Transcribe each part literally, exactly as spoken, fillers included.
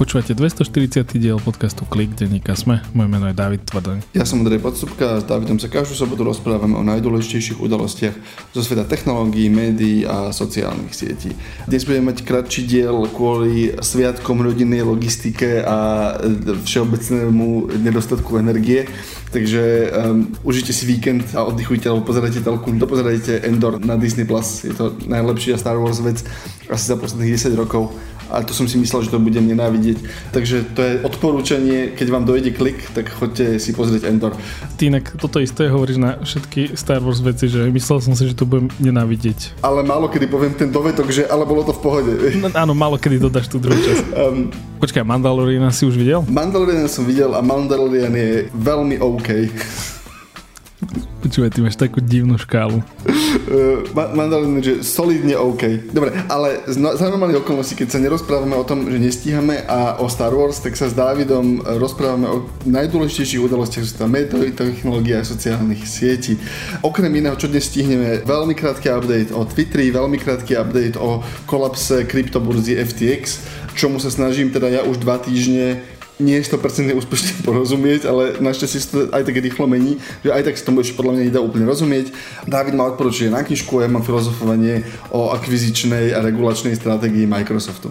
Počúvate dvestoštyridsiaty diel podcastu Klik, denníka Sme. Moje meno je Dávid Tvardoň. Ja som André Podstupka a s Dávidom sa každú sobotu rozprávame o najdôležitejších udalostiach zo sveta technológií, médií a sociálnych sietí. Dnes budeme mať kratší diel kvôli sviatkom, rodinnej logistike a všeobecnému nedostatku energie. Takže um, užite si víkend a oddychujte, alebo pozerajte telku, dopozerajte Andor na Disney plus. Je to najlepšia Star Wars vec asi za posledných desať rokov. A to som si myslel, že to budem nenávidieť. Takže to je odporúčanie, keď vám dojde Klik, tak choďte si pozrieť Andor. Ty inak toto isté hovoríš na všetky Star Wars veci, že myslel som si, že to budem nenávidieť. Ale málo kedy poviem ten dovetok, že ale bolo to v pohode. No, áno, málo kedy dodáš tú druhú časť. Um, Počkaj, Mandaloriana si už videl? Mandaloriana som videl a Mandalorian je veľmi OK. Počúvaj, ty máš takú divnú škálu. Uh, Mandalorian, že solidne OK. Dobre, ale za normálnych okolností, keď sa nerozprávame o tom, že nestíhame a o Star Wars, tak sa s Dávidom rozprávame o najdôležitejších udalostiach, sú tam médií, technológií a sociálnych sietí. Okrem iného, čo dnes stihneme, veľmi krátky update o Twitteri, veľmi krátky update o kolapse kryptoburzy F T X, čomu sa snažím teda ja už dva týždne nie sto percent úspešne porozumieť, ale našťastie to aj tak rýchlo mení, že aj tak sa tomu ešte podľa mňa nedá úplne rozumieť. Dávid ma odporúčuje na knižku a ja mám filozofovanie o akvizičnej a regulačnej stratégii Microsoftu.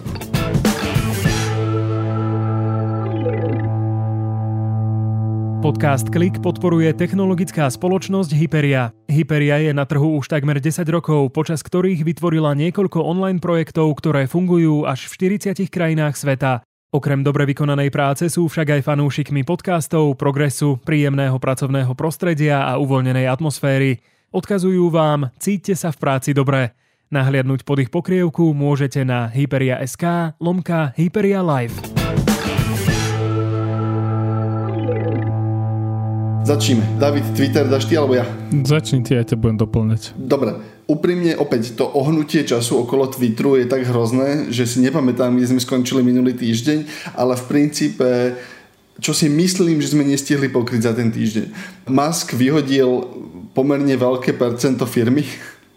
Podcast Klik podporuje technologická spoločnosť Hyperia. Hyperia je na trhu už takmer desať rokov, počas ktorých vytvorila niekoľko online projektov, ktoré fungujú až v štyridsiatich krajinách sveta. Okrem dobre vykonanej práce sú však aj fanúšikmi podcastov, progresu, príjemného pracovného prostredia a uvoľnenej atmosféry. Odkazujú vám, cíťte sa v práci dobre. Nahliadnuť pod ich pokrievku môžete na Hyperia.sk, lomka Hyperia Live. Začníme. Dávid, Twitter dáš ty alebo ja? Začni ty, ja ťa budem doplňať. Dobre. Úprimne opäť to ohnutie času okolo Twitteru je tak hrozné, že si nepamätám, kde sme skončili minulý týždeň, ale v princípe, čo si myslím, že sme nestihli pokryť za ten týždeň. Musk vyhodil pomerne veľké percento firmy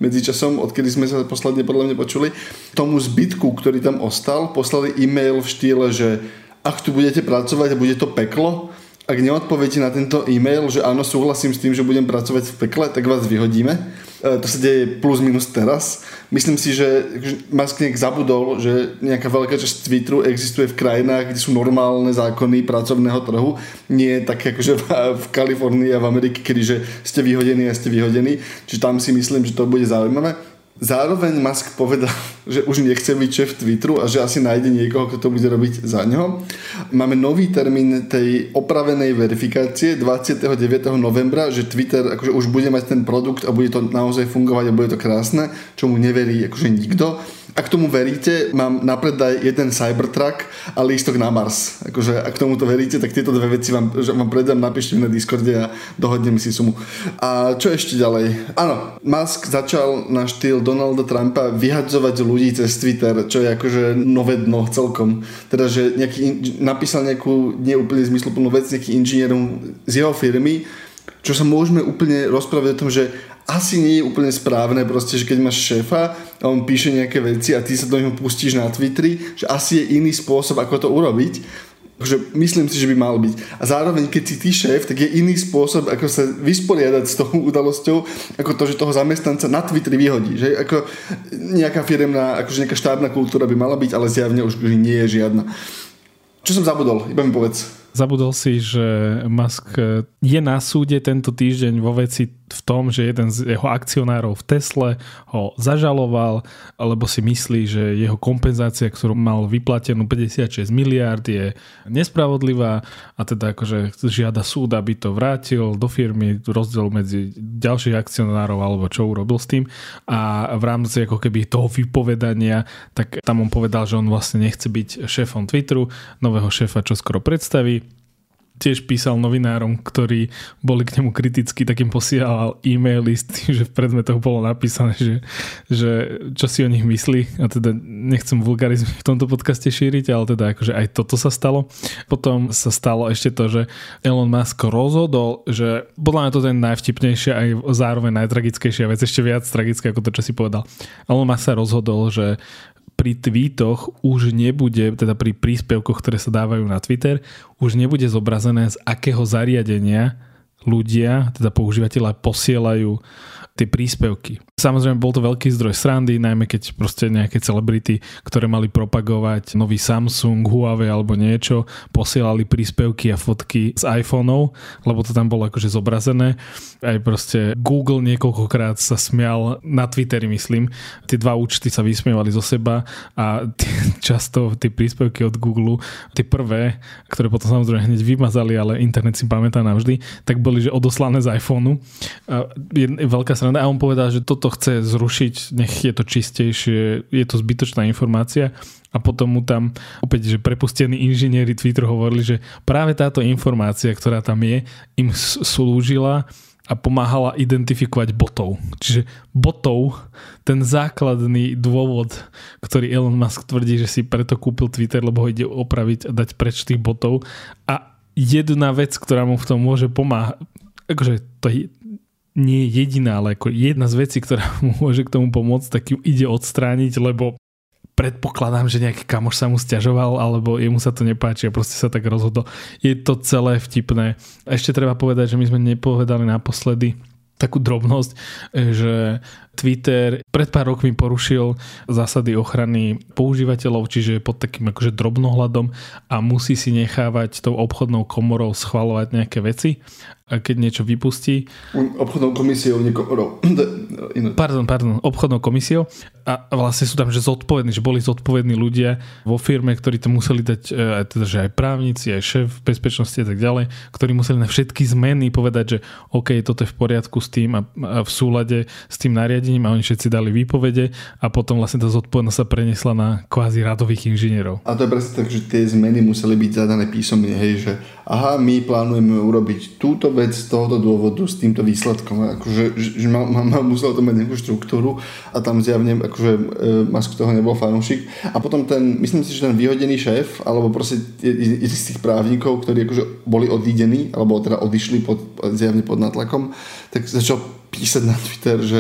medzičasom, odkedy sme sa posledne podľa mňa počuli. Tomu zbytku, ktorý tam ostal, poslali e-mail v štýle, že ak tu budete pracovať, bude to peklo. Ak neodpoviete na tento e-mail, že áno, súhlasím s tým, že budem pracovať v pekle, tak vás vyhodíme. To sa deje plus minus teraz. Myslím si, že Musk nejak zabudol, že nejaká veľká časť Twitteru existuje v krajinách, kde sú normálne zákony pracovného trhu. Nie tak akože v Kalifornii a v Amerike, kedy že ste vyhodení a ste vyhodení. Čiže tam si myslím, že to bude zaujímavé. Zároveň Musk povedal, že už nechce byť šéf Twitteru a že asi nájde niekoho, kto to bude robiť za ňoho. Máme nový termín tej opravenej verifikácie dvadsiateho deviateho novembra, že Twitter akože už bude mať ten produkt a bude to naozaj fungovať a bude to krásne, čomu neverí akože nikto. Ak tomu veríte, mám na predaj jeden Cybertruck a lístok na Mars. Akože, ak tomuto veríte, tak tieto dve veci vám, že vám predám, napíšte mi na Discorde a dohodnem si sumu. A čo ešte ďalej? Áno, Musk začal na štýl Donalda Trumpa vyhadzovať ľudí cez Twitter, čo je akože nové dno celkom. Teda, že nejaký inž- napísal nejakú neúplne zmysluplnú vec nejaký inžinier z jeho firmy, čo sa môžeme úplne rozprávať o tom, že asi nie je úplne správne proste, že keď máš šéfa a on píše nejaké veci a ty sa do neho pustíš na Twitteri, že asi je iný spôsob, ako to urobiť. Takže myslím si, že by mal byť. A zároveň, keď si ty šéf, tak je iný spôsob, ako sa vysporiadať s tou udalosťou, ako to, že toho zamestnanca na Twitteri vyhodí. Že ako nejaká firemná, akože nejaká štábna kultúra by mala byť, ale zjavne už nie je žiadna. Čo som zabudol? Iba mi povedz. Zabudol si, že Musk je na súde tento týždeň vo veci v tom, že jeden z jeho akcionárov v Tesle ho zažaloval, lebo si myslí, že jeho kompenzácia, ktorú mal vyplatenú päťdesiatšesť miliárd, je nespravodlivá a teda akože žiada súd, aby to vrátil do firmy, rozdiel medzi ďalších akcionárov alebo čo urobil s tým. A v rámci ako keby toho vypovedania, tak tam on povedal, že on vlastne nechce byť šéfom Twitteru, nového šéfa čo skoro predstaví. Tiež písal novinárom, ktorí boli k nemu kriticky, takým posielal e-maily s tým, že v predmetoch bolo napísané, že, že čo si o nich myslí. A teda nechcem vulgarizmy v tomto podcaste šíriť, ale teda akože aj toto sa stalo. Potom sa stalo ešte to, že Elon Musk rozhodol, že podľa mňa to je najvtipnejšia aj zároveň najtragickejšia vec, ešte viac tragické ako to, čo si povedal. Elon Musk sa rozhodol, že pri tweetoch už nebude, teda pri príspevkoch, ktoré sa dávajú na Twitter, už nebude zobrazené, z akého zariadenia ľudia, teda používateľa, posielajú tie príspevky. Samozrejme, bol to veľký zdroj srandy, najmä keď proste nejaké celebrity, ktoré mali propagovať nový Samsung, Huawei alebo niečo, posielali príspevky a fotky z iPhoneov, lebo to tam bolo akože zobrazené. Aj proste Google niekoľkokrát sa smial na Twitteri, myslím. Tie dva účty sa vysmievali zo seba a t- často tie príspevky od Google, tie prvé, ktoré potom samozrejme hneď vymazali, ale internet si pamätá navždy, tak boli, že odoslané z iPhoneu. A je veľká sranda a on povedal, že toto chce zrušiť, nech je to čistejšie, je to zbytočná informácia a potom mu tam opäť, že prepustení inžinieri Twitter hovorili, že práve táto informácia, ktorá tam je, im slúžila a pomáhala identifikovať botov. Čiže botov, ten základný dôvod, ktorý Elon Musk tvrdí, že si preto kúpil Twitter, lebo ho ide opraviť a dať preč tých botov a jedna vec, ktorá mu v tom môže pomáhať, akože to je nie je jediná, ale ako jedna z vecí, ktorá mu môže k tomu pomôcť, tak ju ide odstrániť, lebo predpokladám, že nejaký kamoš sa mu sťažoval, alebo jemu sa to nepáči a proste sa tak rozhodol. Je to celé vtipné. A ešte treba povedať, že my sme nepovedali naposledy takú drobnosť, že Twitter pred pár rokmi porušil zásady ochrany používateľov, čiže pod takým akože drobnohľadom a musí si nechávať tou obchodnou komorou schvaľovať nejaké veci, a keď niečo vypustí. Obchodnou komisiou, nie komorou. Pardon, pardon, obchodnou komisiou a vlastne sú tam, že zodpovední, že boli zodpovední ľudia vo firme, ktorí to museli dať, teda, že aj právnici, aj šéf bezpečnosti a tak ďalej, ktorí museli na všetky zmeny povedať, že OK, toto je v poriadku s tým a v súlade s tým nariadením a oni všetci dali výpovede a potom vlastne tá zodpovednosť sa preniesla na kvázi radových inžinierov. A to je presne tak, že tie zmeny museli byť zadané písomne, hej, že aha, my plánujeme urobiť túto vec z tohoto dôvodu s týmto výsledkom. Akože že ma, ma, ma muselo to mať nejakú štruktúru a tam zjavne akože e, Musk toho nebol fanúšik. A potom ten, myslím si, že ten vyhodený šéf, alebo proste z tých právnikov, ktorí akože boli odídení, alebo teda odišli pod, zjavne pod natlakom, tak začal písať na Twitter, že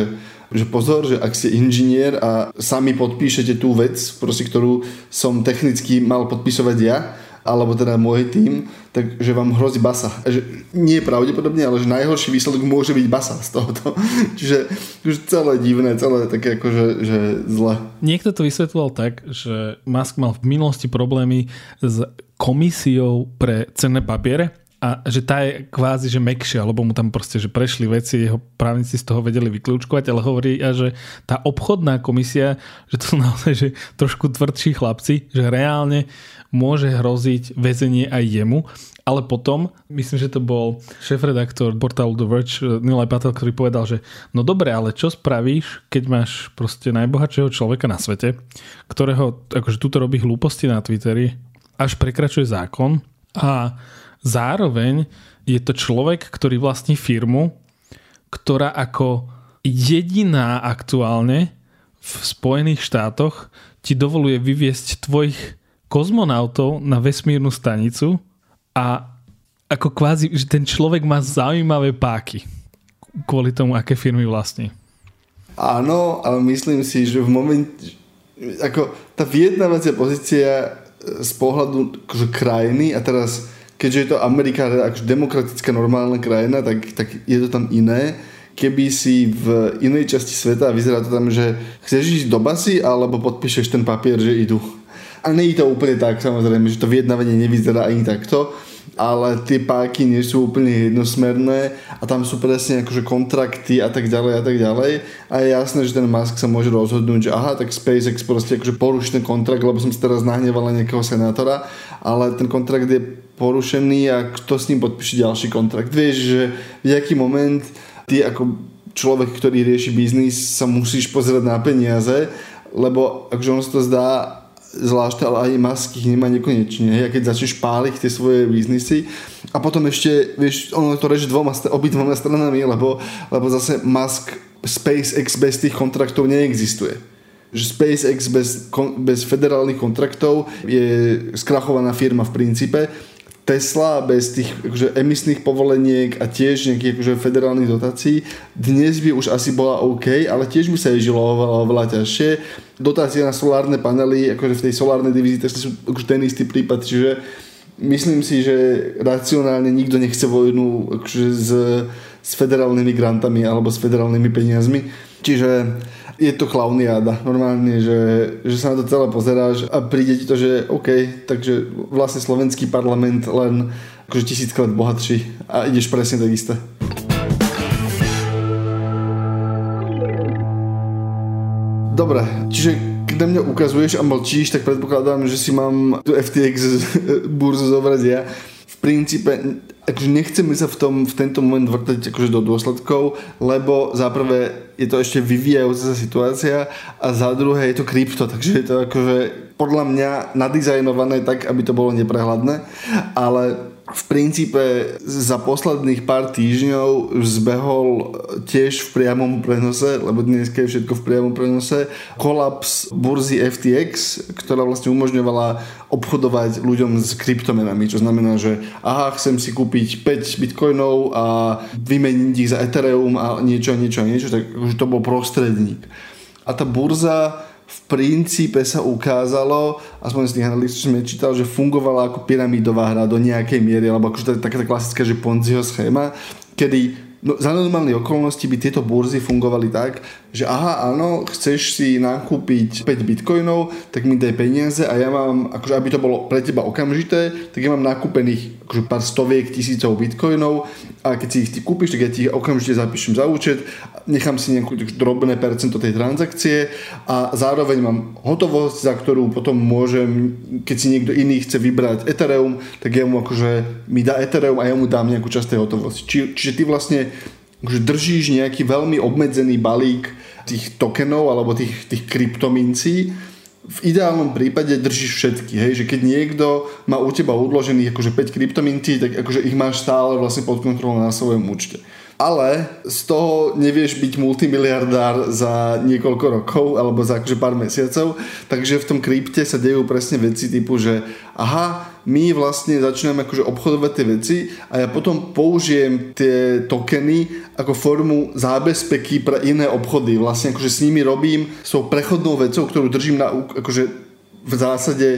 že pozor, že ak ste inžinier a sami podpíšete tú vec, proste, ktorú som technicky mal podpisovať ja, alebo teda môj tím, takže vám hrozí basa. Že nie pravdepodobne, ale že najhorší výsledok môže byť basa z tohoto. Čiže už celé divné, celé také akože že zle. Niekto to vysvetloval tak, že Musk mal v minulosti problémy s komisiou pre cenné papiere, a že tá je kvázi, že mekšia, lebo mu tam proste, že prešli veci, jeho právnici z toho vedeli vyklúčkovať, ale hovorí, že tá obchodná komisia, že to sú naozaj že trošku tvrdší chlapci, že reálne môže hroziť väzenie aj jemu. Ale potom, myslím, že to bol šéf-redaktor portálu The Verge, Neil Patel, ktorý povedal, že no dobre, ale čo spravíš, keď máš proste najbohatšieho človeka na svete, ktorého, akože tuto robí hlúposti na Twitteri, až prekračuje zákon a zároveň je to človek, ktorý vlastní firmu, ktorá ako jediná aktuálne v Spojených štátoch ti dovoluje vyviesť tvojich kozmonautov na vesmírnu stanicu a ako kvázi, že ten človek má zaujímavé páky kvôli tomu, aké firmy vlastní. Áno, ale myslím si, že v momente, ako tá vyjednávacia pozícia z pohľadu krajiny a teraz keďže je to Amerika akože demokratická normálna krajina, tak, tak je to tam iné. Keby si v inej časti sveta vyzerá to tam, že chceš ísť do basy, alebo podpíšeš ten papier, že idú. A nie je to úplne tak, samozrejme, že to vyjednávanie nevyzerá ani takto, ale tie páky nie sú úplne jednosmerné a tam sú presne akože kontrakty a tak ďalej a tak ďalej. A je jasné, že ten Musk sa môže rozhodnúť, že aha, tak SpaceX proste akože poruší ten kontrakt, lebo som si teraz nahneval na nejakého senátora, ale ten kontrakt je porušený a kto s ním podpíše ďalší kontrakt. Vieš, že v jaký moment ty ako človek, ktorý rieši biznis, sa musíš pozerať na peniaze, lebo akože on sa to zdá zvlášť, ale aj Musk ich nemá nekonečne. A keď začneš páliť tie svoje biznisy a potom ešte, vieš, ono to reže dvoma, obi dvoma stranami, lebo, lebo zase Musk, SpaceX bez tých kontraktov neexistuje. Že SpaceX bez, bez federálnych kontraktov je skrachovaná firma v princípe, Tesla bez tých akože, emisných povoleniek a tiež nejakých akože, federálnych dotácií dnes by už asi bola OK, ale tiež by sa jej žilo oveľa, oveľa ťažšie. Dotácie na solárne panely, akože v tej solárnej divízii sú akože ten istý prípad, čiže myslím si, že racionálne nikto nechce vojnu akože, s, s federálnymi grantami alebo s federálnymi peniazmi, čiže je to klauniáda, normálne, že, že sa na to celé pozeráš a príde ti to, že OK, takže vlastne slovenský parlament len akože tisíckrát bohatší a ideš presne tak isté. Dobre, čiže keď na mňa ukazuješ a mlčíš, tak predpokladám, že si mám tú ef té iks burzu zobrať ja. V princípe, akože nechceme sa v, tom, v tento moment vrtať akože do dôsledkov, lebo za prvé je to ešte vyvíjajúca sa situácia a za druhé je to krypto, takže je to akože podľa mňa nadizajnované tak, aby to bolo neprehľadné, ale v princípe za posledných pár týždňov zbehol tiež v priamom prenose, lebo dneska je všetko v priamom prenose, kolaps burzy ef té iks, ktorá vlastne umožňovala obchodovať ľuďom s kryptomenami, čo znamená, že aha, chcem si kúpiť päť bitcoinov a vymeniť ich za Ethereum a niečo, niečo, niečo, tak už to bol prostredník. A tá burza v princípe sa ukázalo, aspoň z tých analýz, čo som ja čítal, že fungovala ako pyramidová hra do nejakej miery, alebo akože taká klasická, že Ponziho schéma, kedy no, za normálne okolnosti by tieto burzy fungovali tak, že aha, áno, chceš si nakúpiť päť bitcoinov, tak mi daj peniaze a ja mám, akože aby to bolo pre teba okamžité, tak ja mám nakúpených akože pár stoviek tisícov bitcoinov a keď si ich ty kúpiš, tak ja ti ich okamžite zapíšem za účet, nechám si nejakú drobné percento tej transakcie a zároveň mám hotovosť, za ktorú potom môžem, keď si niekto iný chce vybrať Ethereum, tak ja mu akože mi dá Ethereum a ja mu dám nejakú časť tej hotovosti. Či, čiže ty vlastne že držíš nejaký veľmi obmedzený balík tých tokenov alebo tých, tých kryptomincí. V ideálnom prípade držíš všetky, hej? Že keď niekto má u teba odložených akože päť kryptomincí, tak akože ich máš stále vlastne pod kontrolou na svojom účte. Ale z toho nevieš byť multimiliardár za niekoľko rokov alebo za akože pár mesiacov, takže v tom krypte sa dejú presne veci typu, že aha, my vlastne začneme akože obchodovať tie veci a ja potom použijem tie tokeny ako formu zábezpeky pre iné obchody, vlastne akože s nimi robím s tou prechodnou vecou, ktorú držím na, akože v zásade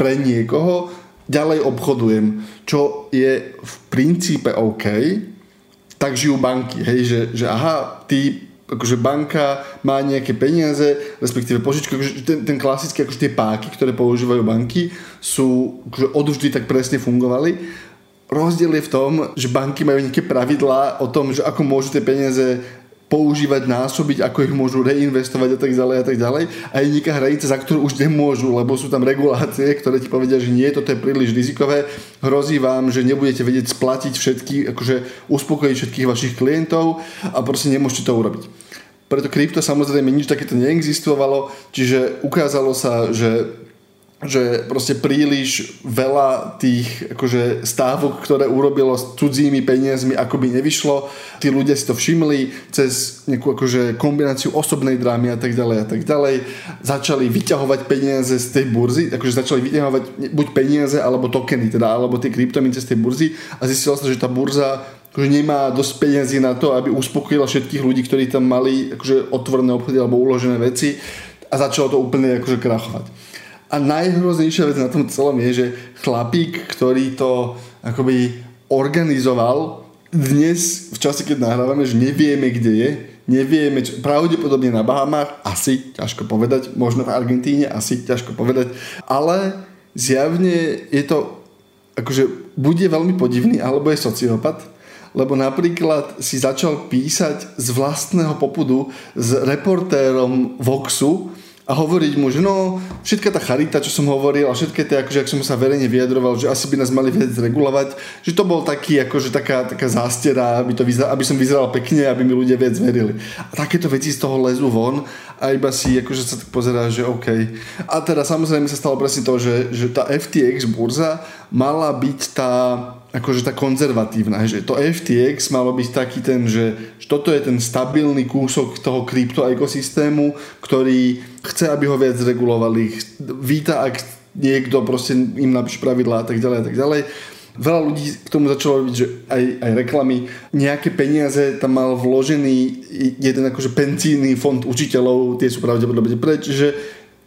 pre niekoho, ďalej obchodujem, čo je v princípe OK. Tak žijú banky, hej, že, že aha, ty, akože banka má nejaké peniaze, respektíve požičku, akože ten, ten klasický, akože tie páky, ktoré používajú banky, sú, akože odvždy tak presne fungovali. Rozdiel je v tom, že banky majú nejaké pravidlá o tom, že ako môžu tie peniaze používať, násobiť, ako ich môžu reinvestovať a tak ďalej a tak ďalej. A je nejaká hranica, za ktorú už nemôžu, lebo sú tam regulácie, ktoré ti povedia, že nie, toto je príliš rizikové, hrozí vám, že nebudete vedieť splatiť všetky, akože uspokojiť všetkých vašich klientov a proste nemôžete to urobiť. Preto krypto samozrejme nič takéto neexistovalo, čiže ukázalo sa, že že proste príliš veľa tých akože stávok, ktoré urobilo s cudzími peniazmi, akoby nevyšlo. Tí ľudia si to všimli cez nejakú akože kombináciu osobnej drámy a tak ďalej a tak ďalej. Začali vyťahovať peniaze z tej burzy, akože začali vyťahovať buď peniaze, alebo tokeny, teda, alebo tie kryptomince z tej burzy a zistilo sa, že tá burza akože nemá dosť peniazy na to, aby uspokojila všetkých ľudí, ktorí tam mali akože otvorené obchody alebo uložené veci a začalo to úplne akože krachovať. A najhroznejšia vec na tom celom je, že chlapík, ktorý to akoby organizoval, dnes v čase, keď nahrávame, že nevieme, kde je, nevieme, čo, pravdepodobne na Bahamách, asi ťažko povedať, možno v Argentíne, asi ťažko povedať, ale zjavne je to, akože bude veľmi podivný, alebo je sociopat, lebo napríklad si začal písať z vlastného popudu s reportérom Voxu, a hovoriť mu, že no, všetka tá charita, čo som hovoril a všetké tie, akože ak som sa verejne vyjadroval, že asi by nás mali viac regulovať, že to bol taký, akože taká, taká zástera, aby, to vyzeral, aby som vyzeral pekne, aby mi ľudia viac verili. A takéto veci z toho lezú von a iba si akože sa tak pozerá, že OK. A teda samozrejme sa stalo presne to, že, že tá ef té iks burza mala byť tá akože tá konzervatívna, že to ef té iks malo byť taký ten, že, že toto je ten stabilný kúsok toho kryptoekosystému, ktorý chce, aby ho viac regulovali, víta, ak niekto proste im napíš pravidlá a tak ďalej a tak ďalej. Veľa ľudí k tomu začalo robiť, že aj, aj reklamy. Nejaké peniaze tam mal vložený jeden akože penzijný fond učiteľov, tie sú pravdepodobne preč, že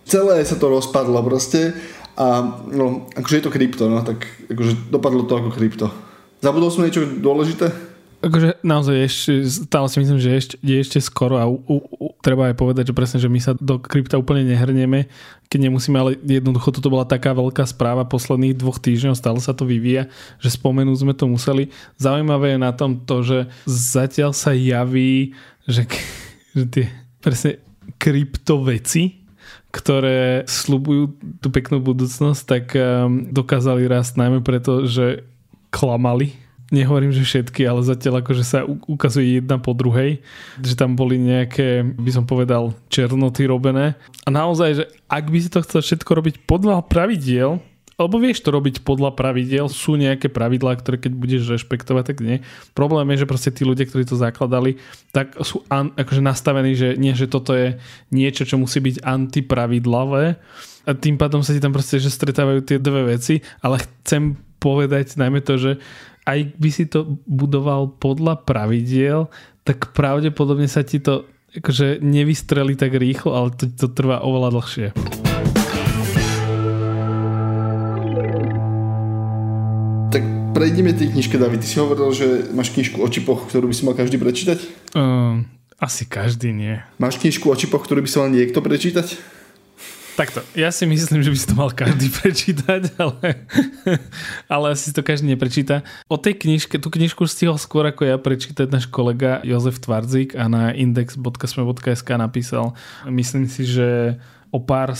celé sa to rozpadlo proste a no, akože je to krypto, no tak akože dopadlo to ako krypto. Zabudol som niečo dôležité? Akože naozaj ešte, stále si myslím, že ešte, je ešte skoro a u, u, u, treba aj povedať, že presne, že my sa do krypta úplne nehrnieme, keď nemusíme, ale jednoducho toto bola taká veľká správa posledných dvoch týždňov, stále sa to vyvíja, že spomenúť sme to museli. Zaujímavé je na tom to, že zatiaľ sa javí, že, že tie presne kryptoveci, ktoré sľubujú tú peknú budúcnosť, tak um, dokázali rásť najmä preto, že klamali. Nehovorím, že všetky, ale zatiaľ akože sa ukazuje jedna po druhej, že tam boli nejaké, by som povedal, černoty robené. A naozaj, že ak by si to chcel všetko robiť podľa pravidiel, alebo vieš to robiť podľa pravidiel, sú nejaké pravidlá, ktoré keď budeš rešpektovať, tak nie. Problém je, že proste tí ľudia, ktorí to zakladali, tak sú an, akože nastavení, že nie, že toto je niečo, čo musí byť antipravidlavé. A tým pádom sa ti tam proste, že stretávajú tie dve veci, ale chcem povedať najmä to, že aj by si to budoval podľa pravidiel, tak pravdepodobne sa ti to akože nevystrelí tak rýchlo, ale to, to trvá oveľa dlhšie. Tak prejdeme tej knižke, Dávid. Ty si hovoril, že máš knižku o čipoch, ktorú by si mal každý prečítať? Um, asi každý nie. Máš knižku o čipoch, ktorú by si mal niekto prečítať? Takto, ja si myslím, že by si to mal každý prečítať, ale, ale asi to každý neprečíta. O tej knižke, tú knižku stihol skôr ako ja prečítať náš kolega Jozef Tvardzík a na index bodka es em e bodka es ká napísal, myslím si, že o pár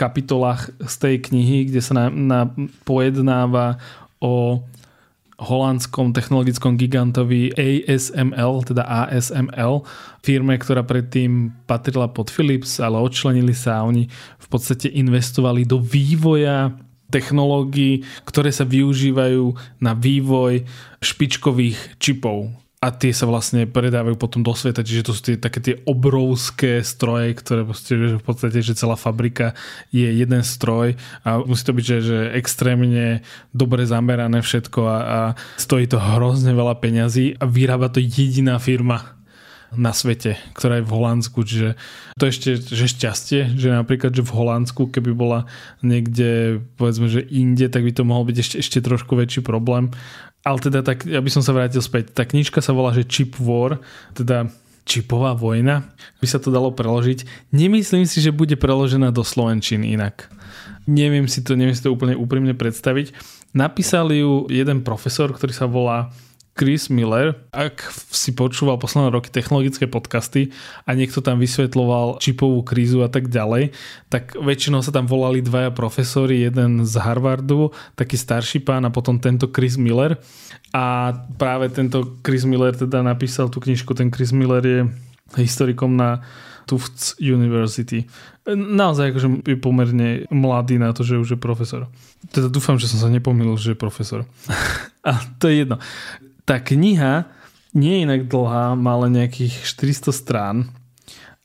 kapitolách z tej knihy, kde sa na, na pojednáva o holandskom technologickom gigantovi á es em el, teda á es em el, firme, ktorá predtým patrila pod Philips, ale odčlenili sa a oni v podstate investovali do vývoja technológií, ktoré sa využívajú na vývoj špičkových čipov. A tie sa vlastne predávajú potom do sveta, čiže to sú tie, také tie obrovské stroje, ktoré v podstate, že celá fabrika je jeden stroj a musí to byť, že, že extrémne dobre zamerané všetko a, a stojí to hrozne veľa peňazí a vyrába to jediná firma na svete, ktorá je v Holandsku, čiže to ešte že šťastie, že napríklad, že v Holandsku, keby bola niekde, povedzme, že inde, tak by to mohol byť ešte, ešte trošku väčší problém. Ale teda, tak, ja by som sa vrátil späť. Tá knižka sa volá, že Chip War, teda čipová vojna, by sa to dalo preložiť. Nemyslím si, že bude preložená do slovenčiny inak. Neviem si to, neviem si to úplne úprimne predstaviť. Napísal ju jeden profesor, ktorý sa volá Chris Miller. Ak si počúval posledné roky technologické podcasty a niekto tam vysvetľoval čipovú krízu a tak ďalej, tak väčšinou sa tam volali dvaja profesori, jeden z Harvardu, taký starší pán a potom tento Chris Miller. A práve tento Chris Miller teda napísal tú knižku. Ten Chris Miller je historikom na Tufts University. Naozaj akože je pomerne mladý na to, že už je profesor. Teda dúfam, že som sa nepomýlil, že je profesor. A to je jedno. Tá kniha nie je inak dlhá, má len nejakých štyristo strán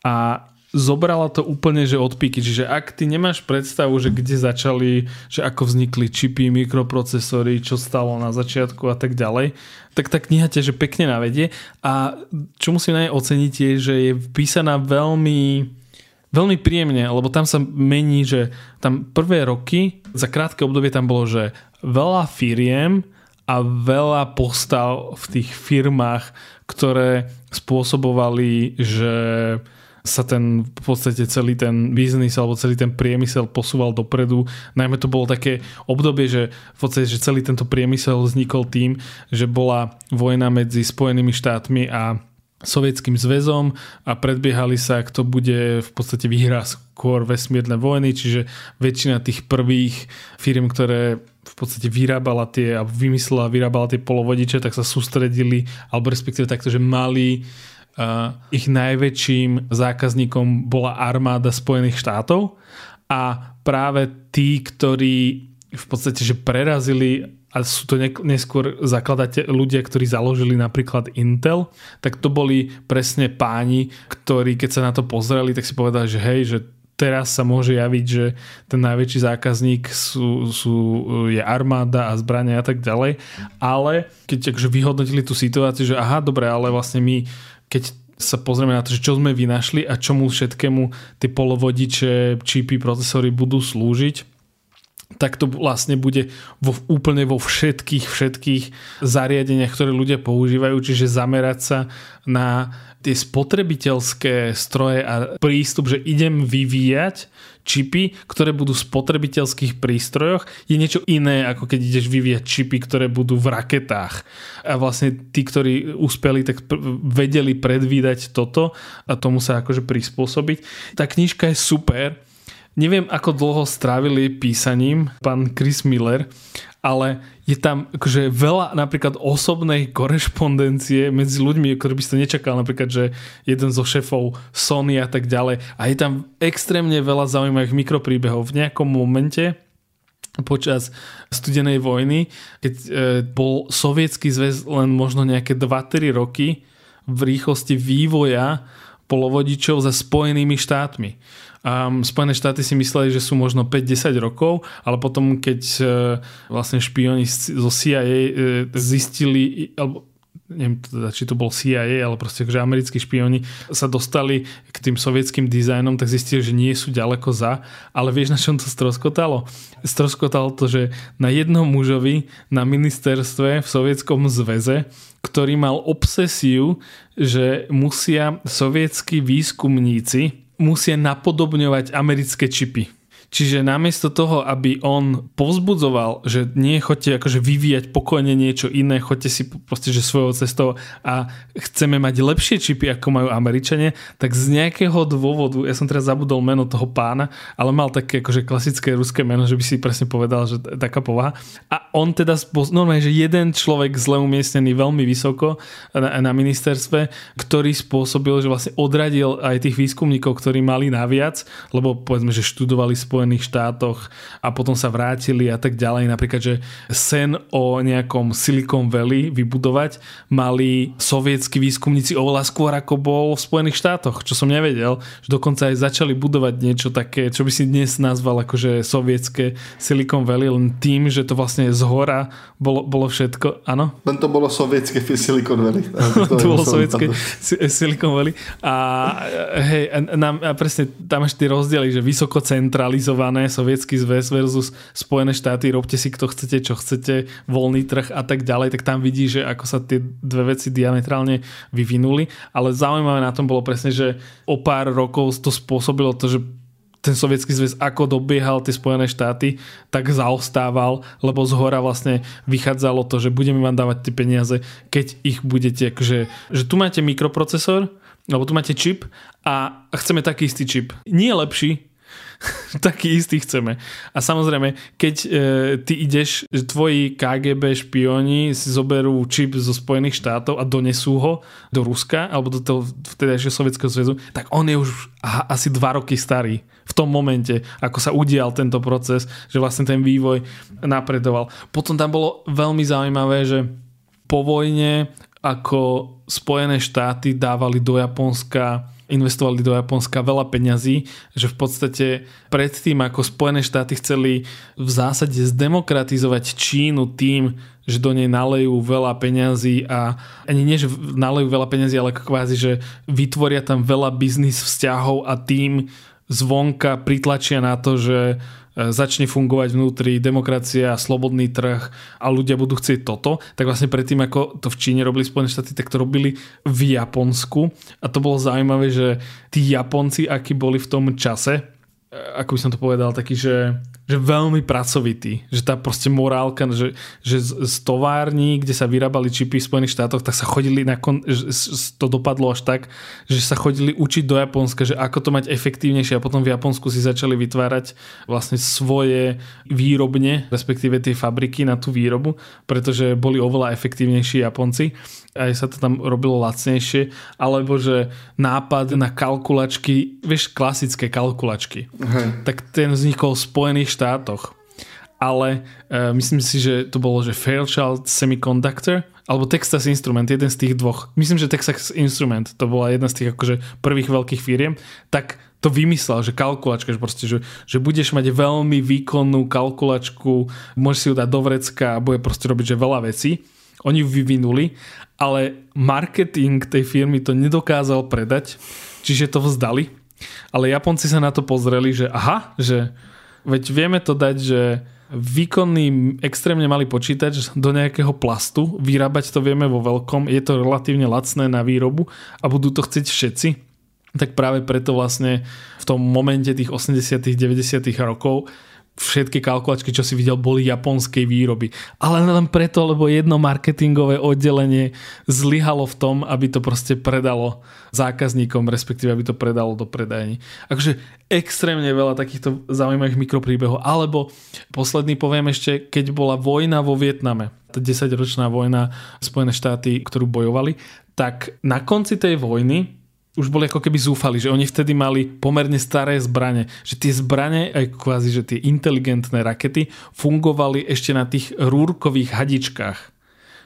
a zobrala to úplne, že odpíky. Čiže ak ty nemáš predstavu, že kde začali, že ako vznikli čipy, mikroprocesory, čo stalo na začiatku a tak ďalej, tak tá kniha ťa že pekne navedie. A čo musím na nej oceniť je, že je písaná veľmi... Veľmi príjemne, lebo tam sa mení, že tam prvé roky, za krátke obdobie tam bolo, že veľa firiem a veľa postav v tých firmách, ktoré spôsobovali, že sa ten v podstate celý ten biznis alebo celý ten priemysel posúval dopredu. Najmä to bolo také obdobie, že v podstate, že celý tento priemysel vznikol tým, že bola vojna medzi Spojenými štátmi a Sovietským zväzom a predbiehali sa, kto bude v podstate vyhrá skôr vesmírne vojny, čiže väčšina tých prvých firm, ktoré v podstate vyrábala tie a vymyslela, vyrábala tie polovodiče, tak sa sústredili, alebo respektíve takto, že mali uh, ich najväčším zákazníkom bola armáda Spojených štátov a práve tí, ktorí v podstate, že prerazili a sú to neskôr zakladate ľudia, ktorí založili napríklad Intel, tak to boli presne páni, ktorí keď sa na to pozreli, tak si povedali, že hej, že teraz sa môže javiť, že ten najväčší zákazník sú, sú, je armáda a zbrania a tak ďalej, ale keď akože vyhodnotili tú situáciu, že aha, dobre, ale vlastne my, keď sa pozrieme na to, že čo sme vynašli a čomu všetkému tie polovodiče, čipy, procesory budú slúžiť, tak to vlastne bude vo, úplne vo všetkých, všetkých zariadeniach, ktoré ľudia používajú, čiže zamerať sa na tie spotrebiteľské stroje a prístup, že idem vyvíjať čipy, ktoré budú v spotrebiteľských prístrojoch, je niečo iné, ako keď ideš vyvíjať čipy, ktoré budú v raketách. A vlastne tí, ktorí uspeli, tak vedeli predvídať toto a tomu sa akože prispôsobiť. Tá knižka je super. Neviem, ako dlho strávili písaním pán Chris Miller, ale je tam akože veľa napríklad osobnej korešpondencie medzi ľuďmi, ktorí by ste nečakal, napríklad, že jeden zo šéfov Sony a tak ďalej. A je tam extrémne veľa zaujímavých mikropríbehov. V nejakom momente počas studenej vojny, keď bol Sovietsky zväz len možno nejaké dva až tri roky v rýchlosti vývoja polovodičov za Spojenými štátmi. Um, Spojené štáty si mysleli, že sú možno päť až desať rokov, ale potom keď uh, vlastne špioni zo C I A uh, zistili, alebo neviem teda, či to bol C I A, ale proste akože americkí špioni sa dostali k tým sovietským dizajnom, tak zistili, že nie sú ďaleko za, ale vieš, na čom to stroskotalo? Stroskotalo to, že na jednom mužovi na ministerstve v Sovietskom zväze, ktorý mal obsesiu, že musia sovietskí výskumníci musia napodobňovať americké čipy. Čiže namiesto toho, aby on povzbudzoval, že nie, choďte akože vyvíjať pokojne niečo iné, choďte si proste, že svojou cestou a chceme mať lepšie čipy, ako majú Američania, tak z nejakého dôvodu, ja som teraz zabudol meno toho pána, ale mal také akože klasické ruské meno, že by si presne povedal, že taká povaha. A on teda, normálne, že jeden človek zle umiestnený veľmi vysoko na, na ministerstve, ktorý spôsobil, že vlastne odradil aj tých výskumníkov, ktorí mali naviac, lebo povedzme, že študovali spôsob štátoch a potom sa vrátili a tak ďalej. Napríklad, že sen o nejakom Silicon Valley vybudovať mali sovietskí výskumníci oveľa skôr, ako bol v Spojených štátoch, čo som nevedel, že dokonca aj začali budovať niečo také, čo by si dnes nazval akože sovietské Silicon Valley, len tým, že to vlastne zhora bolo, bolo všetko, áno? Len to bolo sovietské Silicon Valley. To, to bolo sovietské Silicon Valley a hej, a, a presne tam ešte rozdiely, že vysoko centralizované Sovietský zväz versus Spojené štáty, robte si kto chcete, čo chcete, voľný trh a tak ďalej, tak tam vidí, že ako sa tie dve veci diametrálne vyvinuli, ale zaujímavé na tom bolo presne, že o pár rokov to spôsobilo to, že ten Sovietský zväz ako dobiehal tie Spojené štáty, tak zaostával, lebo zhora vlastne vychádzalo to, že budeme vám dávať tie peniaze, keď ich budete, akože, že tu máte mikroprocesor, alebo tu máte čip a chceme taký istý čip. Nie je lepší, taký istý chceme. A samozrejme, keď e, ty ideš, že tvoji ká gé bé špioni si zoberú čip zo Spojených štátov a donesú ho do Ruska alebo do toho vtedajšieho Sovietskeho zväzu, tak on je už aha, asi dva roky starý v tom momente, ako sa udial tento proces, že vlastne ten vývoj napredoval. Potom tam bolo veľmi zaujímavé, že po vojne ako Spojené štáty dávali do Japonska investovali do Japonska veľa peňazí, že v podstate predtým, ako Spojené štáty chceli v zásade zdemokratizovať Čínu tým, že do nej nalejú veľa peňazí a ani nie, že nalejú veľa peňazí, ale kvázi, že vytvoria tam veľa biznis vzťahov a tým zvonka pritlačia na to, že začne fungovať vnútri demokracia, slobodný trh a ľudia budú chcieť toto, tak vlastne predtým, ako to v Číne robili Spojené štáty, tak to robili v Japonsku a to bolo zaujímavé, že tí Japonci, akí boli v tom čase, ako by som to povedal, taký, že, že veľmi pracovitý, že tá proste morálka, že, že z tovární, kde sa vyrábali čipy v Spojených štátoch, tak sa chodili, na kon, to dopadlo až tak, že sa chodili učiť do Japonska, že ako to mať efektívnejšie a potom v Japonsku si začali vytvárať vlastne svoje výrobne, respektíve tie fabriky na tú výrobu, pretože boli oveľa efektívnejší Japonci, aj sa to tam robilo lacnejšie, alebo že nápad na kalkulačky, vieš, klasické kalkulačky. Hej. Tak ten vznikol v Spojených štátoch. Ale e, myslím si, že to bolo, že Fairchild Semiconductor alebo Texas Instrument, jeden z tých dvoch. Myslím, že Texas Instrument, to bola jedna z tých akože prvých veľkých firiem, tak to vymyslel, že kalkulačka, že proste, že, že budeš mať veľmi výkonnú kalkulačku, môžeš si ju dať do vrecka a bude proste robiť, že veľa vecí. Oni ju vyvinuli, ale marketing tej firmy to nedokázal predať, čiže to vzdali. Ale Japonci sa na to pozreli, že aha, že veď vieme to dať, že výkonný, extrémne malý počítač do nejakého plastu, vyrábať to vieme vo veľkom, je to relatívne lacné na výrobu a budú to chcieť všetci. Tak práve preto vlastne v tom momente tých osemdesiatych, deväťdesiatych rokov všetky kalkulačky, čo si videl, boli japonskej výroby. Ale len preto, lebo jedno marketingové oddelenie zlyhalo v tom, aby to proste predalo zákazníkom, respektíve aby to predalo do predajní. Akože extrémne veľa takýchto zaujímavých mikropríbehov. Alebo posledný poviem ešte, keď bola vojna vo Vietname, tá desaťročná vojna, Spojené štáty, ktorú bojovali, tak na konci tej vojny už boli ako keby zúfali, že oni vtedy mali pomerne staré zbrane, že tie zbrane, aj kvázi, že tie inteligentné rakety fungovali ešte na tých rúrkových hadičkách,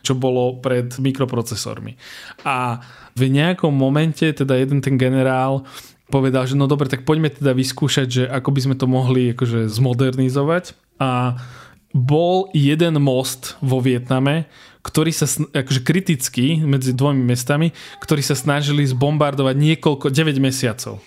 čo bolo pred mikroprocesormi. A v nejakom momente teda jeden ten generál povedal, že no dobre, tak poďme teda vyskúšať, že ako by sme to mohli akože zmodernizovať. A bol jeden most vo Vietname, ktorý sa, akože kritický medzi dvomi mestami, ktorí sa snažili zbombardovať niekoľko, deväť mesiacov.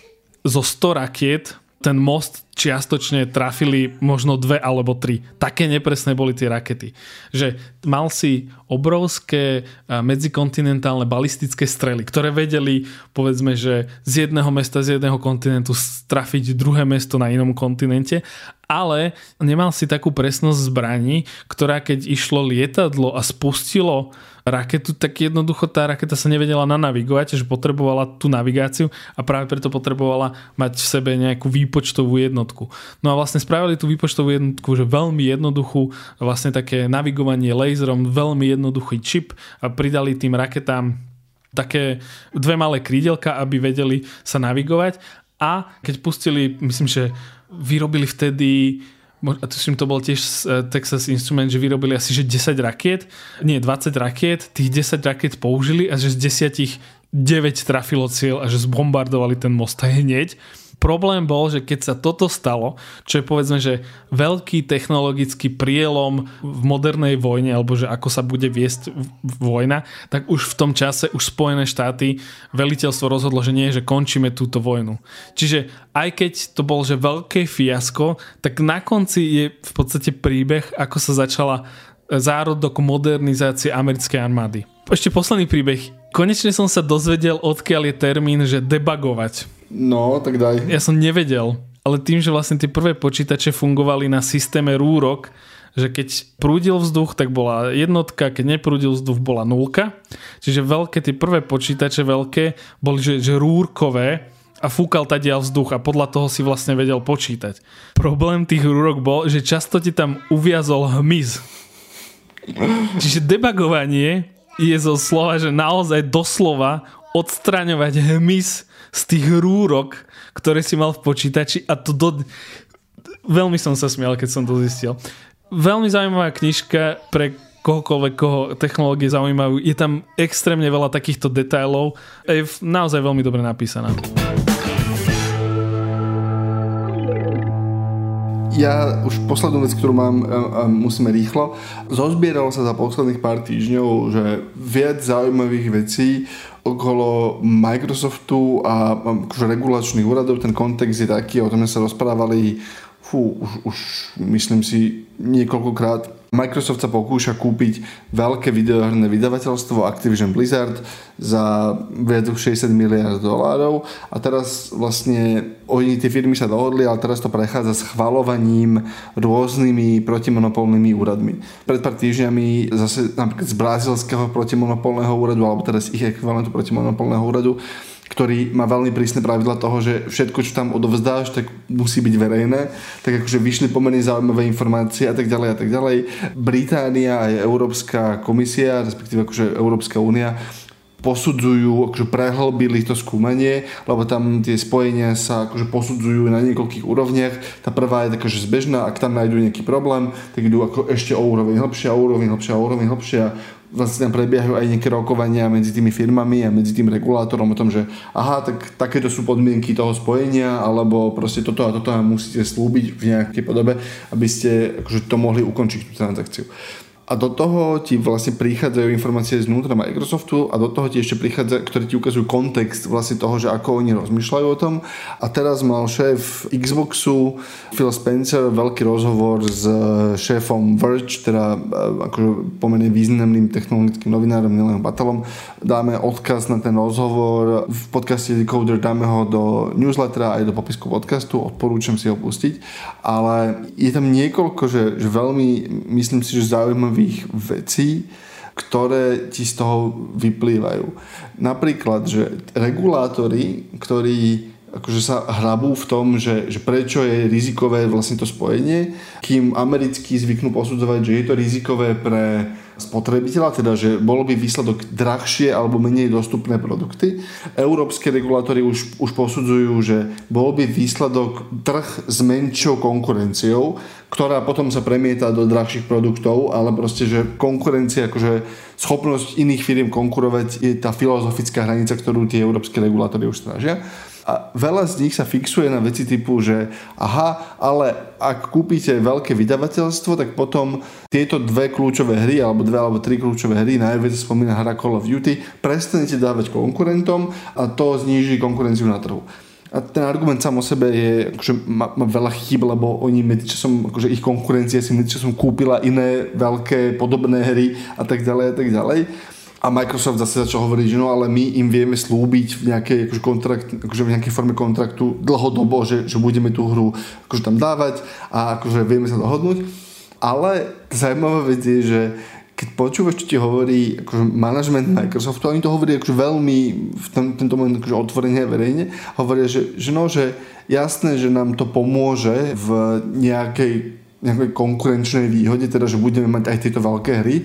Zo sto rakiet ten most čiastočne trafili možno dve alebo tri. Také nepresné boli tie rakety. Že mal si obrovské medzikontinentálne balistické strely, ktoré vedeli, povedzme, že z jedného mesta, z jedného kontinentu trafiť druhé mesto na inom kontinente, ale nemal si takú presnosť zbraní, ktorá keď išlo lietadlo a spustilo raketu, tak jednoducho tá raketa sa nevedela nanavigovať, že potrebovala tú navigáciu a práve preto potrebovala mať v sebe nejakú výpočtovú jednotku. No a vlastne spravili tú výpočtovú jednotku, že veľmi jednoduchú, vlastne také navigovanie laserom, veľmi jednoduchý čip a pridali tým raketám také dve malé krídelka, aby vedeli sa navigovať. A keď pustili, myslím, že vyrobili vtedy, a tuším, to bol tiež Texas Instrument, že vyrobili asi že desať rakiet, nie dvadsať rakiet, tých desať rakiet použili a že z desať deväť trafilo cieľ a že zbombardovali ten most hneď. Problém bol, že keď sa toto stalo, čo je povedzme, že veľký technologický prielom v modernej vojne, alebo že ako sa bude viesť vojna, tak už v tom čase už Spojené štáty, veliteľstvo rozhodlo, že nie, že končíme túto vojnu. Čiže aj keď to bol, že veľké fiasko, tak na konci je v podstate príbeh, ako sa začala zárodok modernizácie americkej armády. Ešte posledný príbeh. Konečne som sa dozvedel, odkiaľ je termín, že debugovať. No, tak daj. Ja som nevedel, ale tým, že vlastne tie prvé počítače fungovali na systéme rúrok, že keď prúdil vzduch, tak bola jednotka, keď neprúdil vzduch, bola nulka. Čiže veľké, tie prvé počítače veľké boli že, že rúrkové a fúkal tadiaľ vzduch a podľa toho si vlastne vedel počítať. Problém tých rúrok bol, že často ti tam uviazol hmyz. Čiže debugovanie je zo slova, že naozaj doslova odstraňovať hmyz z tých rúrok, ktoré si mal v počítači a to do... Veľmi som sa smial, keď som to zistil. Veľmi zaujímavá knižka pre kohokoľvek, koho technológie zaujímajú. Je tam extrémne veľa takýchto detailov. Je naozaj veľmi dobre napísaná. Ja už poslednú vec, ktorú mám, musíme rýchlo. Zozbieralo sa za posledných pár týždňov, že viac zaujímavých vecí okolo Microsoftu a regulačných úradov. Ten kontext je taký, o tom sa rozprávali fú, už, už myslím si niekoľkokrát. Microsoft sa pokúša kúpiť veľké videoherné vydavateľstvo Activision Blizzard za viac ako šesťdesiat miliárd dolárov a teraz vlastne oni tie firmy sa dohodli, ale teraz to prechádza schvaľovaním rôznymi protimonopolnými úradmi. Pred pár týždňami zase napríklad z brazilského protimonopolného úradu alebo teraz ich ekvivalentu protimonopolného úradu, ktorý má veľmi prísne pravidla toho, že všetko, čo tam odovzdáš, tak musí byť verejné. Tak akože vyšli pomerne zaujímavé informácie a tak ďalej a tak ďalej. Británia aj Európska komisia, respektíve akože Európska únia posudzujú, akože prehlbili to skúmanie, lebo tam tie spojenia sa akože posudzujú na niekoľkých úrovniach. Tá prvá je taká, že zbežná, ak tam nájdú nejaký problém, tak idú ako ešte o úroveň hlbšia, o úroveň hlbšia, o úroveň hlbšia. vlastne prebiehajú aj nejaké rokovania medzi tými firmami a medzi tým regulátorom o tom, že aha, tak takéto sú podmienky toho spojenia, alebo proste toto a toto a musíte slúbiť v nejakej podobe, aby ste akože to mohli ukončiť tú transakciu. A do toho ti vlastne prichádzajú informácie znútra Microsoftu a do toho ti ešte prichádza, ktoré ti ukazujú kontext vlastne toho, že ako oni rozmýšľajú o tom. A teraz mal šéf Xboxu Phil Spencer veľký rozhovor s šéfom Verge, teda akože pomerne významným technologickým novinárom Neilom Patelom. Dáme odkaz na ten rozhovor v podcaste Decoder, dáme ho do newslettera aj do popisku podcastu, odporúčam si ho pustiť, ale je tam niekoľko, že, že veľmi, myslím si, že zaujímavé vecí, ktoré ti z toho vyplývajú. Napríklad, že regulátori, ktorí akože sa hrabú v tom, že, že prečo je rizikové vlastne to spojenie, kým americkí zvyknú posudzovať, že je to rizikové pre spotrebiteľa, teda že bolo by výsledok drahšie alebo menej dostupné produkty. Európske regulátory už, už posudzujú, že bol by výsledok trh s menšou konkurenciou, ktorá potom sa premieta do drahších produktov, ale proste, že konkurencia, akože schopnosť iných firiem konkurovať je tá filozofická hranica, ktorú tie európske regulátory už strážia. A veľa z nich sa fixuje na veci typu, že aha, ale ak kúpite veľké vydavateľstvo, tak potom tieto dve kľúčové hry, alebo dve alebo tri kľúčové hry, najviac spomína hra Call of Duty, prestanete dávať konkurentom a to zníži konkurenciu na trhu. A ten argument sám o sebe je, akože má, má veľa chýb, lebo oni medzičasom, akože ich konkurencia si medzičasom kúpila iné veľké podobné hry a tak ďalej a tak ďalej. A Microsoft zase začal hovoriť, že no ale my im vieme slúbiť v nejakej, akože kontrakt, akože v nejakej forme kontraktu dlhodobo, že, že budeme tú hru akože tam dávať a akože vieme sa dohodnúť. Ale zaujímavá vec je, že keď počúvaš, čo ti hovorí akože manažment Microsoftu, oni to hovorí akože veľmi v tom, tento moment akože otvorene a verejne, hovoria, že, že no, že jasné, že nám to pomôže v nejakej, nejakej konkurenčnej výhode, teda že budeme mať aj tieto veľké hry,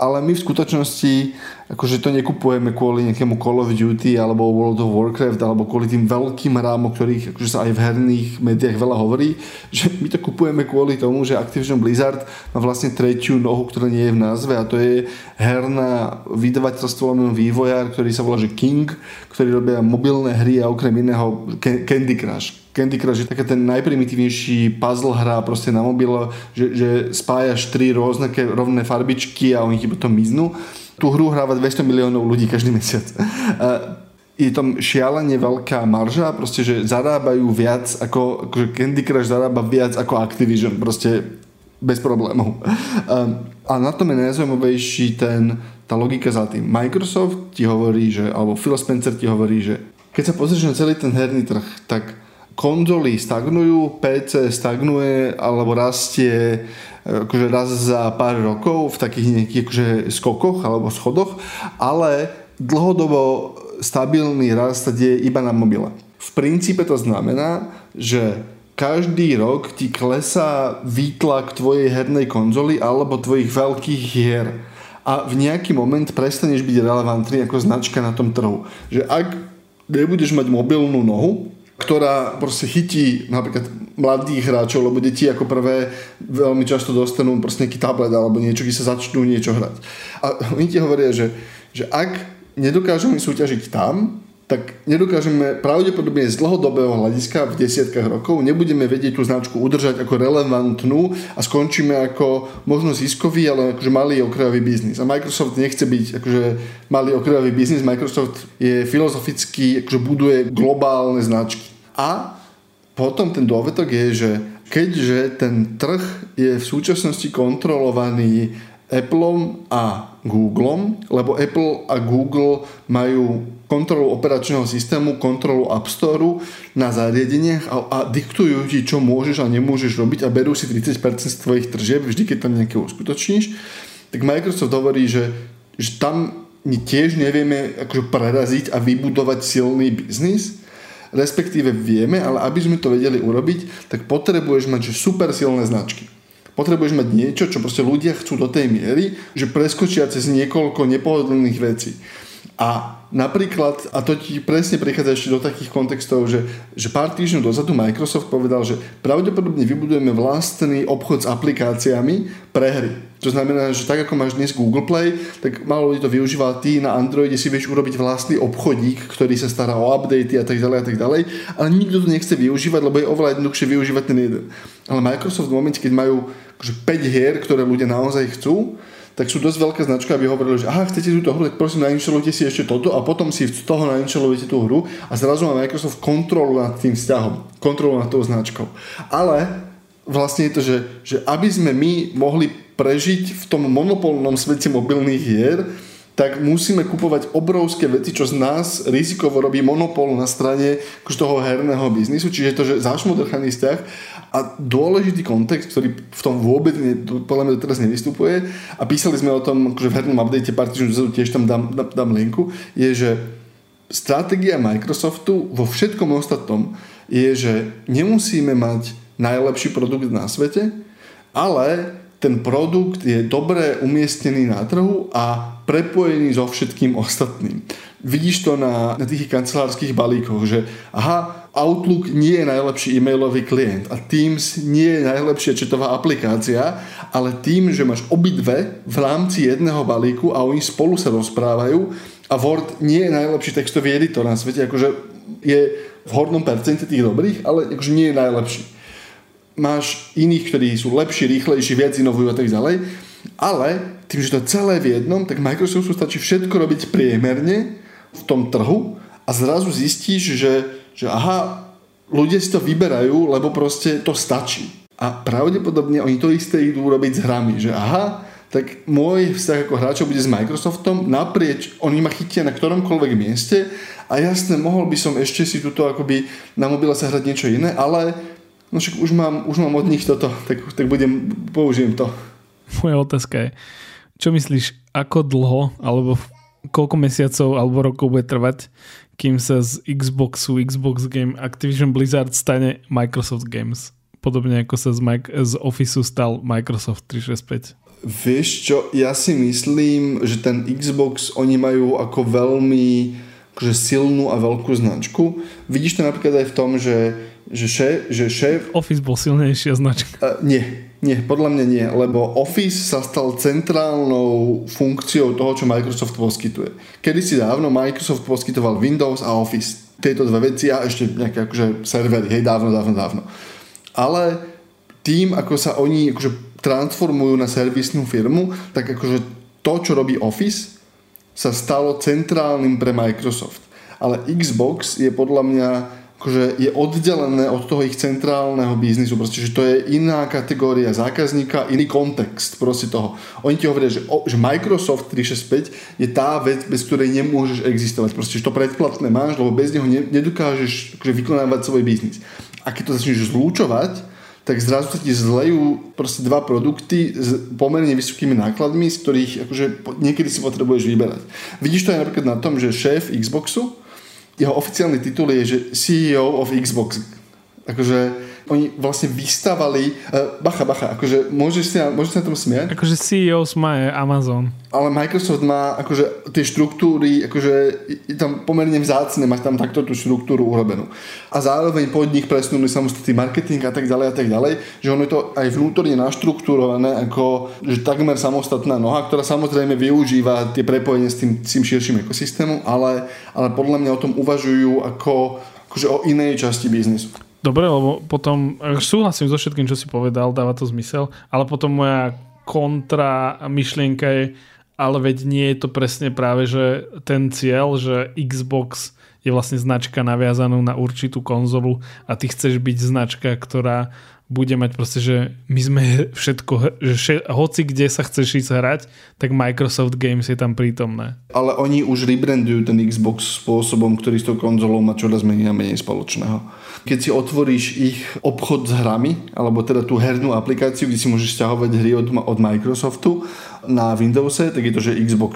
ale my v skutočnosti akože to nekupujeme kvôli nejakému Call of Duty alebo World of Warcraft alebo kvôli tým veľkým hrám, o ktorých akože sa aj v herných médiách veľa hovorí, že my to kupujeme kvôli tomu, že Activision Blizzard má vlastne tretiu nohu, ktorá nie je v názve, a to je herná vydavateľstvo alebo vývojár, ktorý sa volá že King, ktorý robia mobilné hry a okrem iného Candy Crush. Candy Crush je taká ten najprimitívnejší puzzle hra proste na mobile, že, že spájaš tri rôzne rovné farbičky a oni ti potom miznú. Tú hru hráva dvesto miliónov ľudí každý mesiac. Je tam šialene veľká marža, proste, že zarábajú viac ako, akože Candy Crush zarába viac ako Activision, proste bez problémov. A na tom je najzaujímavejší ten, tá logika za tým. Microsoft ti hovorí, že, alebo Phil Spencer ti hovorí, že keď sa pozrieš na celý ten herný trh, tak konzoly stagnujú, pé cé stagnuje alebo rastie akože raz za pár rokov v takých nejakých akože skokoch alebo schodoch, ale dlhodobo stabilný rast je iba na mobile. V princípe to znamená, že každý rok ti klesá výtlak tvojej hernej konzoly alebo tvojich veľkých hier a v nejaký moment prestaneš byť relevantný ako značka na tom trhu. Že ak nebudeš mať mobilnú nohu, ktorá proste chytí napríklad mladých hráčov, lebo deti ako prvé veľmi často dostanú proste nejaký tablet alebo niečo, kde sa začnú niečo hrať. A oni ti hovoria, že, že ak nedokážeme súťažiť tam, tak nedokážeme pravdepodobne z dlhodobého hľadiska v desiatkách rokov, nebudeme vedieť tú značku udržať ako relevantnú a skončíme ako možno ziskový, ale akože malý okrajový biznis. A Microsoft nechce byť akože malý okrajový biznis, Microsoft je filozoficky, akože buduje globálne značky. A potom ten dôvetok je, že keďže ten trh je v súčasnosti kontrolovaný Appleom a Googleom, lebo Apple a Google majú kontrolu operačného systému, kontrolu App Storeu na zariadeniach a, a diktujú ti, čo môžeš a nemôžeš robiť a berú si tridsať percent z tvojich tržieb vždy, keď tam nejaké uskutočníš, tak Microsoft hovorí, že, že tam tiež nevieme akože preraziť a vybudovať silný biznis, respektíve vieme, ale aby sme to vedeli urobiť, tak potrebuješ mať že super silné značky. Potrebuješ mať niečo, čo proste ľudia chcú do tej miery, že preskočia cez niekoľko nepohodlných vecí. A napríklad, a to ti presne prichádza ešte do takých kontextov, že, že pár týždňov dozadu Microsoft povedal, že pravdepodobne vybudujeme vlastný obchod s aplikáciami pre hry. To znamená, že tak ako máš dnes Google Play, tak málo ľudí to využíva, ty na Androide si vieš urobiť vlastný obchodík, ktorý sa stará o updaty a tak ďalej a tak ďalej, ale nikto to nechce využívať, lebo je oveľa jednoduchšie využívať ten jeden. Ale Microsoft v momente, keď majú akože päť hier, ktoré ľudia naozaj chcú, tak sú dosť veľká značka, aby hovorili, že aha, chcete túto hru, tak prosím, nainštalujte si ešte toto a potom si z toho nainštalujete tú hru a zrazu má Microsoft kontrolu nad tým vzťahom, kontrolu nad tou značkou. Ale vlastne je to, že, že aby sme my mohli prežiť v tom monopolnom svete mobilných hier, tak musíme kupovať obrovské veci, čo z nás rizikovo robí monopol na strane toho herného biznisu, čiže to, že zašmodrchaný vzťah. A dôležitý kontext, ktorý v tom vôbec ne, podľa mňa teraz nevystupuje, a písali sme o tom akože v hernom update partičnú, tiež tam dám, dám, dám linku, je, že stratégia Microsoftu vo všetkom ostatnom je, že nemusíme mať najlepší produkt na svete, ale ten produkt je dobre umiestnený na trhu a prepojený so všetkým ostatným. Vidíš to na, na tých kancelárskych balíkoch, že aha, Outlook nie je najlepší e-mailový klient a Teams nie je najlepšia chatová aplikácia, ale tým, že máš obidve v rámci jedného balíku a oni spolu sa rozprávajú a Word nie je najlepší textový editor na svete, akože je v hornom percente tých dobrých, ale akože nie je najlepší. Máš iných, ktorí sú lepší, rýchlejší, viac inovujú a tak ďalej, ale tým, že to celé v jednom, tak Microsoftu stačí všetko robiť priemerne v tom trhu a zrazu zistíš, že že aha, ľudia si to vyberajú, lebo proste to stačí. A pravdepodobne oni to isté idú robiť s hrami, že aha, tak môj vzťah ako hráča bude s Microsoftom naprieč, oni ma chytia na ktoromkoľvek mieste a jasne, mohol by som ešte si tuto akoby na mobile sa hrať niečo iné, ale no však už mám, už mám od nich toto, tak, tak budem, použijem to. Moja otázka je, čo myslíš, ako dlho, alebo koľko mesiacov alebo rokov bude trvať, kým sa z Xboxu, Xbox Game Activision Blizzard stane Microsoft Games. Podobne ako sa z, Mike, z Officeu stal Microsoft tri šesťdesiatpäť. Vieš čo, ja si myslím, že ten Xbox oni majú ako veľmi akože silnú a veľkú značku. Vidíš to napríklad aj v tom, že, že, šéf, že šéf... Office bol silnejšia značka. Uh, nie, nie, podľa mňa nie, lebo Office sa stal centrálnou funkciou toho, čo Microsoft poskytuje. Kedysi dávno Microsoft poskytoval Windows a Office. Tieto dve veci a ešte nejaké akože servery, hej, dávno, dávno, dávno. Ale tým, ako sa oni akože transformujú na servisnú firmu, tak akože to, čo robí Office, sa stalo centrálnym pre Microsoft. Ale Xbox je podľa mňa akože je oddelené od toho ich centrálneho biznisu. Proste, že to je iná kategória zákazníka, iný kontext proste toho. Oni ti hovoria, že, že Microsoft tri šesťdesiatpäť je tá vec, bez ktorej nemôžeš existovať. Proste, že to predplatné máš, lebo bez neho nedokážeš akože vykonávať svoj biznis. A keď to začneš zlúčovať, tak zrazu sa ti zlejú proste dva produkty s pomerne vysokými nákladmi, z ktorých akože niekedy si potrebuješ vyberať. Vidíš to aj napríklad na tom, že šéf Xboxu, jeho oficiálny titul je, že C E O of Xbox. Akože oni vlastne vystávali... Uh, bacha, bacha, akože môžeš si na, môžeš si na tom smiať? Akože C E O má Amazon. Ale Microsoft má akože tie štruktúry, akože je tam pomerne vzácne mať tam takto tú štruktúru urobenú. A zároveň pod nich presunuli samostatný marketing a tak ďalej a tak ďalej, že ono je to aj vnútorne naštruktúrované ako že takmer samostatná noha, ktorá samozrejme využíva tie prepojenie s tým, tým širším ekosystémom, ale, ale podľa mňa o tom uvažujú ako akože o inej časti biznisu. Dobre, lebo potom súhlasím so všetkým, čo si povedal, dáva to zmysel, ale potom moja kontra myšlienka je, ale veď nie je to presne práve, že ten cieľ, že Xbox je vlastne značka naviazanú na určitú konzolu a ty chceš byť značka, ktorá bude mať proste, že my sme všetko, že še, hoci kde sa chceš ísť hrať, tak Microsoft Games je tam prítomné. Ale oni už rebrandujú ten Xbox spôsobom, ktorý s tou konzolou má čoraz menej a menej spoločného. Keď si otvoríš ich obchod s hrami, alebo teda tú hernú aplikáciu, kde si môžeš stiahovať hry od, od Microsoftu na Windowse, tak je to, že Xbox,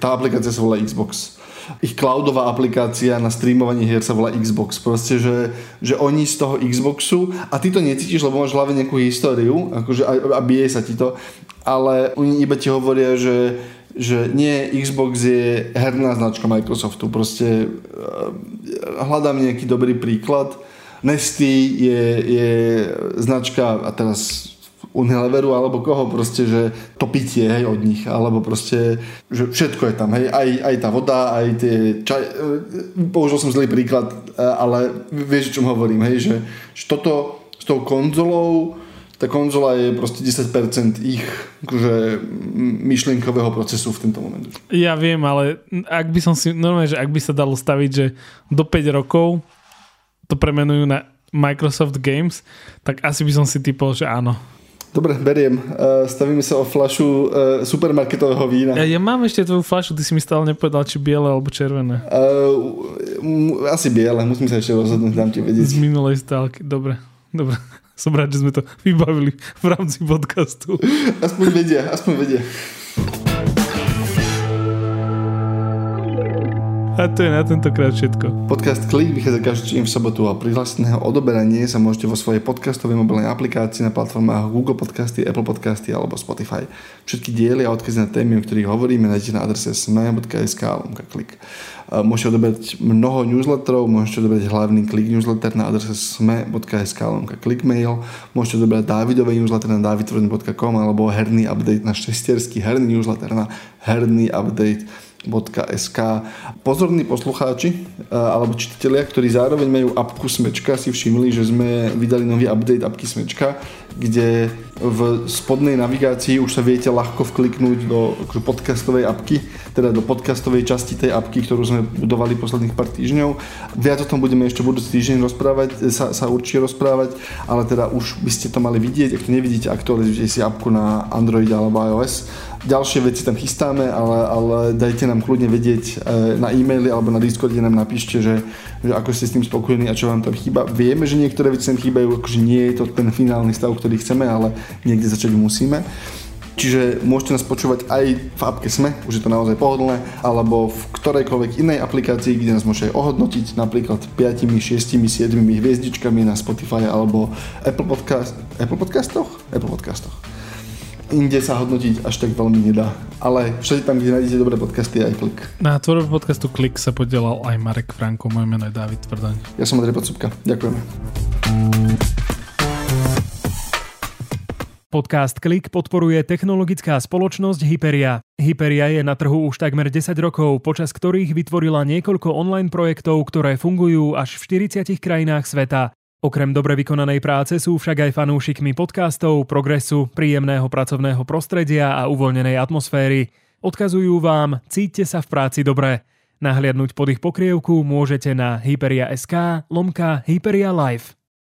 tá aplikácia sa volá Xbox. Ich cloudová aplikácia na streamovanie hier sa volá Xbox. Proste, že, že oni z toho Xboxu, a ty to necítiš, lebo máš v hlave nejakú históriu, akože a, a bije sa ti to, ale oni iba ti hovoria, že, že nie, Xbox je herná značka Microsoftu. Proste hľadám nejaký dobrý príklad. Nesty je, je značka, a teraz Unileveru alebo koho, proste, že to pitie, hej, od nich, alebo proste, že všetko je tam, hej, aj, aj tá voda, aj tie čaj, použil som zlý príklad, ale vieš, o čom hovorím, hej, že, že toto s tou konzolou, tá konzola je proste desať percent ich akože myšlienkového procesu v tento moment. Ja viem, ale ak by som si, normálne, že ak by sa dalo staviť, že do päť rokov to premenujú na Microsoft Games, tak asi by som si typol, že áno. Dobre, beriem. Stavíme sa o fľašu supermarketového vína. Ja, ja mám ešte tvoju fľašu, ty si mi stále nepovedal, či biele alebo červené. Uh, asi biele, musím sa ešte rozhodnúť, dám ti vedieť. Z minulej stálky, dobre, dobre. Som rád, že sme to vybavili v rámci podcastu. Aspoň vedia, aspoň vedia. A to je na tentokrát všetko. Podcast Klik vychádza každý deň v sobotu a prihlásiť na jeho odoberanie sa môžete vo svojej podcastovej mobilnej aplikácii na platformách Google Podcasty, Apple Podcasty alebo Spotify. Všetky diely a odkazy na témy, o ktorých hovoríme, nájdete na adrese es em el bodka es ká lomka Klik. Môžete odoberať mnoho newsletterov, môžete odoberať hlavný Klik newsletter na adrese es em el bodka es ká lomka Klikmail, môžete odoberať Dávidový newsletter na dávid tvardoň bodka com alebo herný update na šestierský herný newsletter na herný update .sk. Pozorní poslucháči alebo čitatelia, ktorí zároveň majú apku Smečka, si všimli, že sme vydali nový update apky Smečka, kde v spodnej navigácii už sa viete ľahko vkliknúť do podcastovej apky, teda do podcastovej časti tej apky, ktorú sme budovali posledných pár týždňov. Viac o tom budeme ešte budúci týždeň rozprávať, sa, sa určite rozprávať, ale teda už by ste to mali vidieť. Ak to nevidíte, aktualizujte si apku na Android alebo iOS. Ďalšie veci tam chystáme, ale, ale dajte nám kľudne vedieť na e-maily alebo na Discorde nám napíšte, že, že ako ste s tým spokojní a čo vám tam chýba. Vieme, že niektoré veci tam chýbajú, akože nie je to ten finálny stav, ktorý chceme, ale niekde začať musíme. Čiže môžete nás počúvať aj v appke Sme, už je to naozaj pohodlné, alebo v ktorejkoľvek inej aplikácii, kde nás môžete ohodnotiť, napríklad päť, šesť, sedem hviezdičkami na Spotify alebo Apple Podcast, Apple Podcastoch? Apple Podcastoch. Inde sa hodnotiť až tak veľmi nedá. Ale všade tam, kde nájdete dobré podcasty, aj Klik. Na tvorbe podcastu Klik sa podielal aj Marek Franko, moje meno je Dávid Tvardoň. Ja som André Podstupka, ďakujeme. Podcast Klik podporuje technologická spoločnosť Hyperia. Hyperia je na trhu už takmer desať rokov, počas ktorých vytvorila niekoľko online projektov, ktoré fungujú až v štyridsiatich krajinách sveta. Okrem dobre vykonanej práce sú však aj fanúšikmi podcastov, progresu, príjemného pracovného prostredia a uvoľnenej atmosféry. Odkazujú vám, cíťte sa v práci dobre. Nahliadnúť pod ich pokrievku môžete na hyperia bodka es ká lomka Hyperia Live.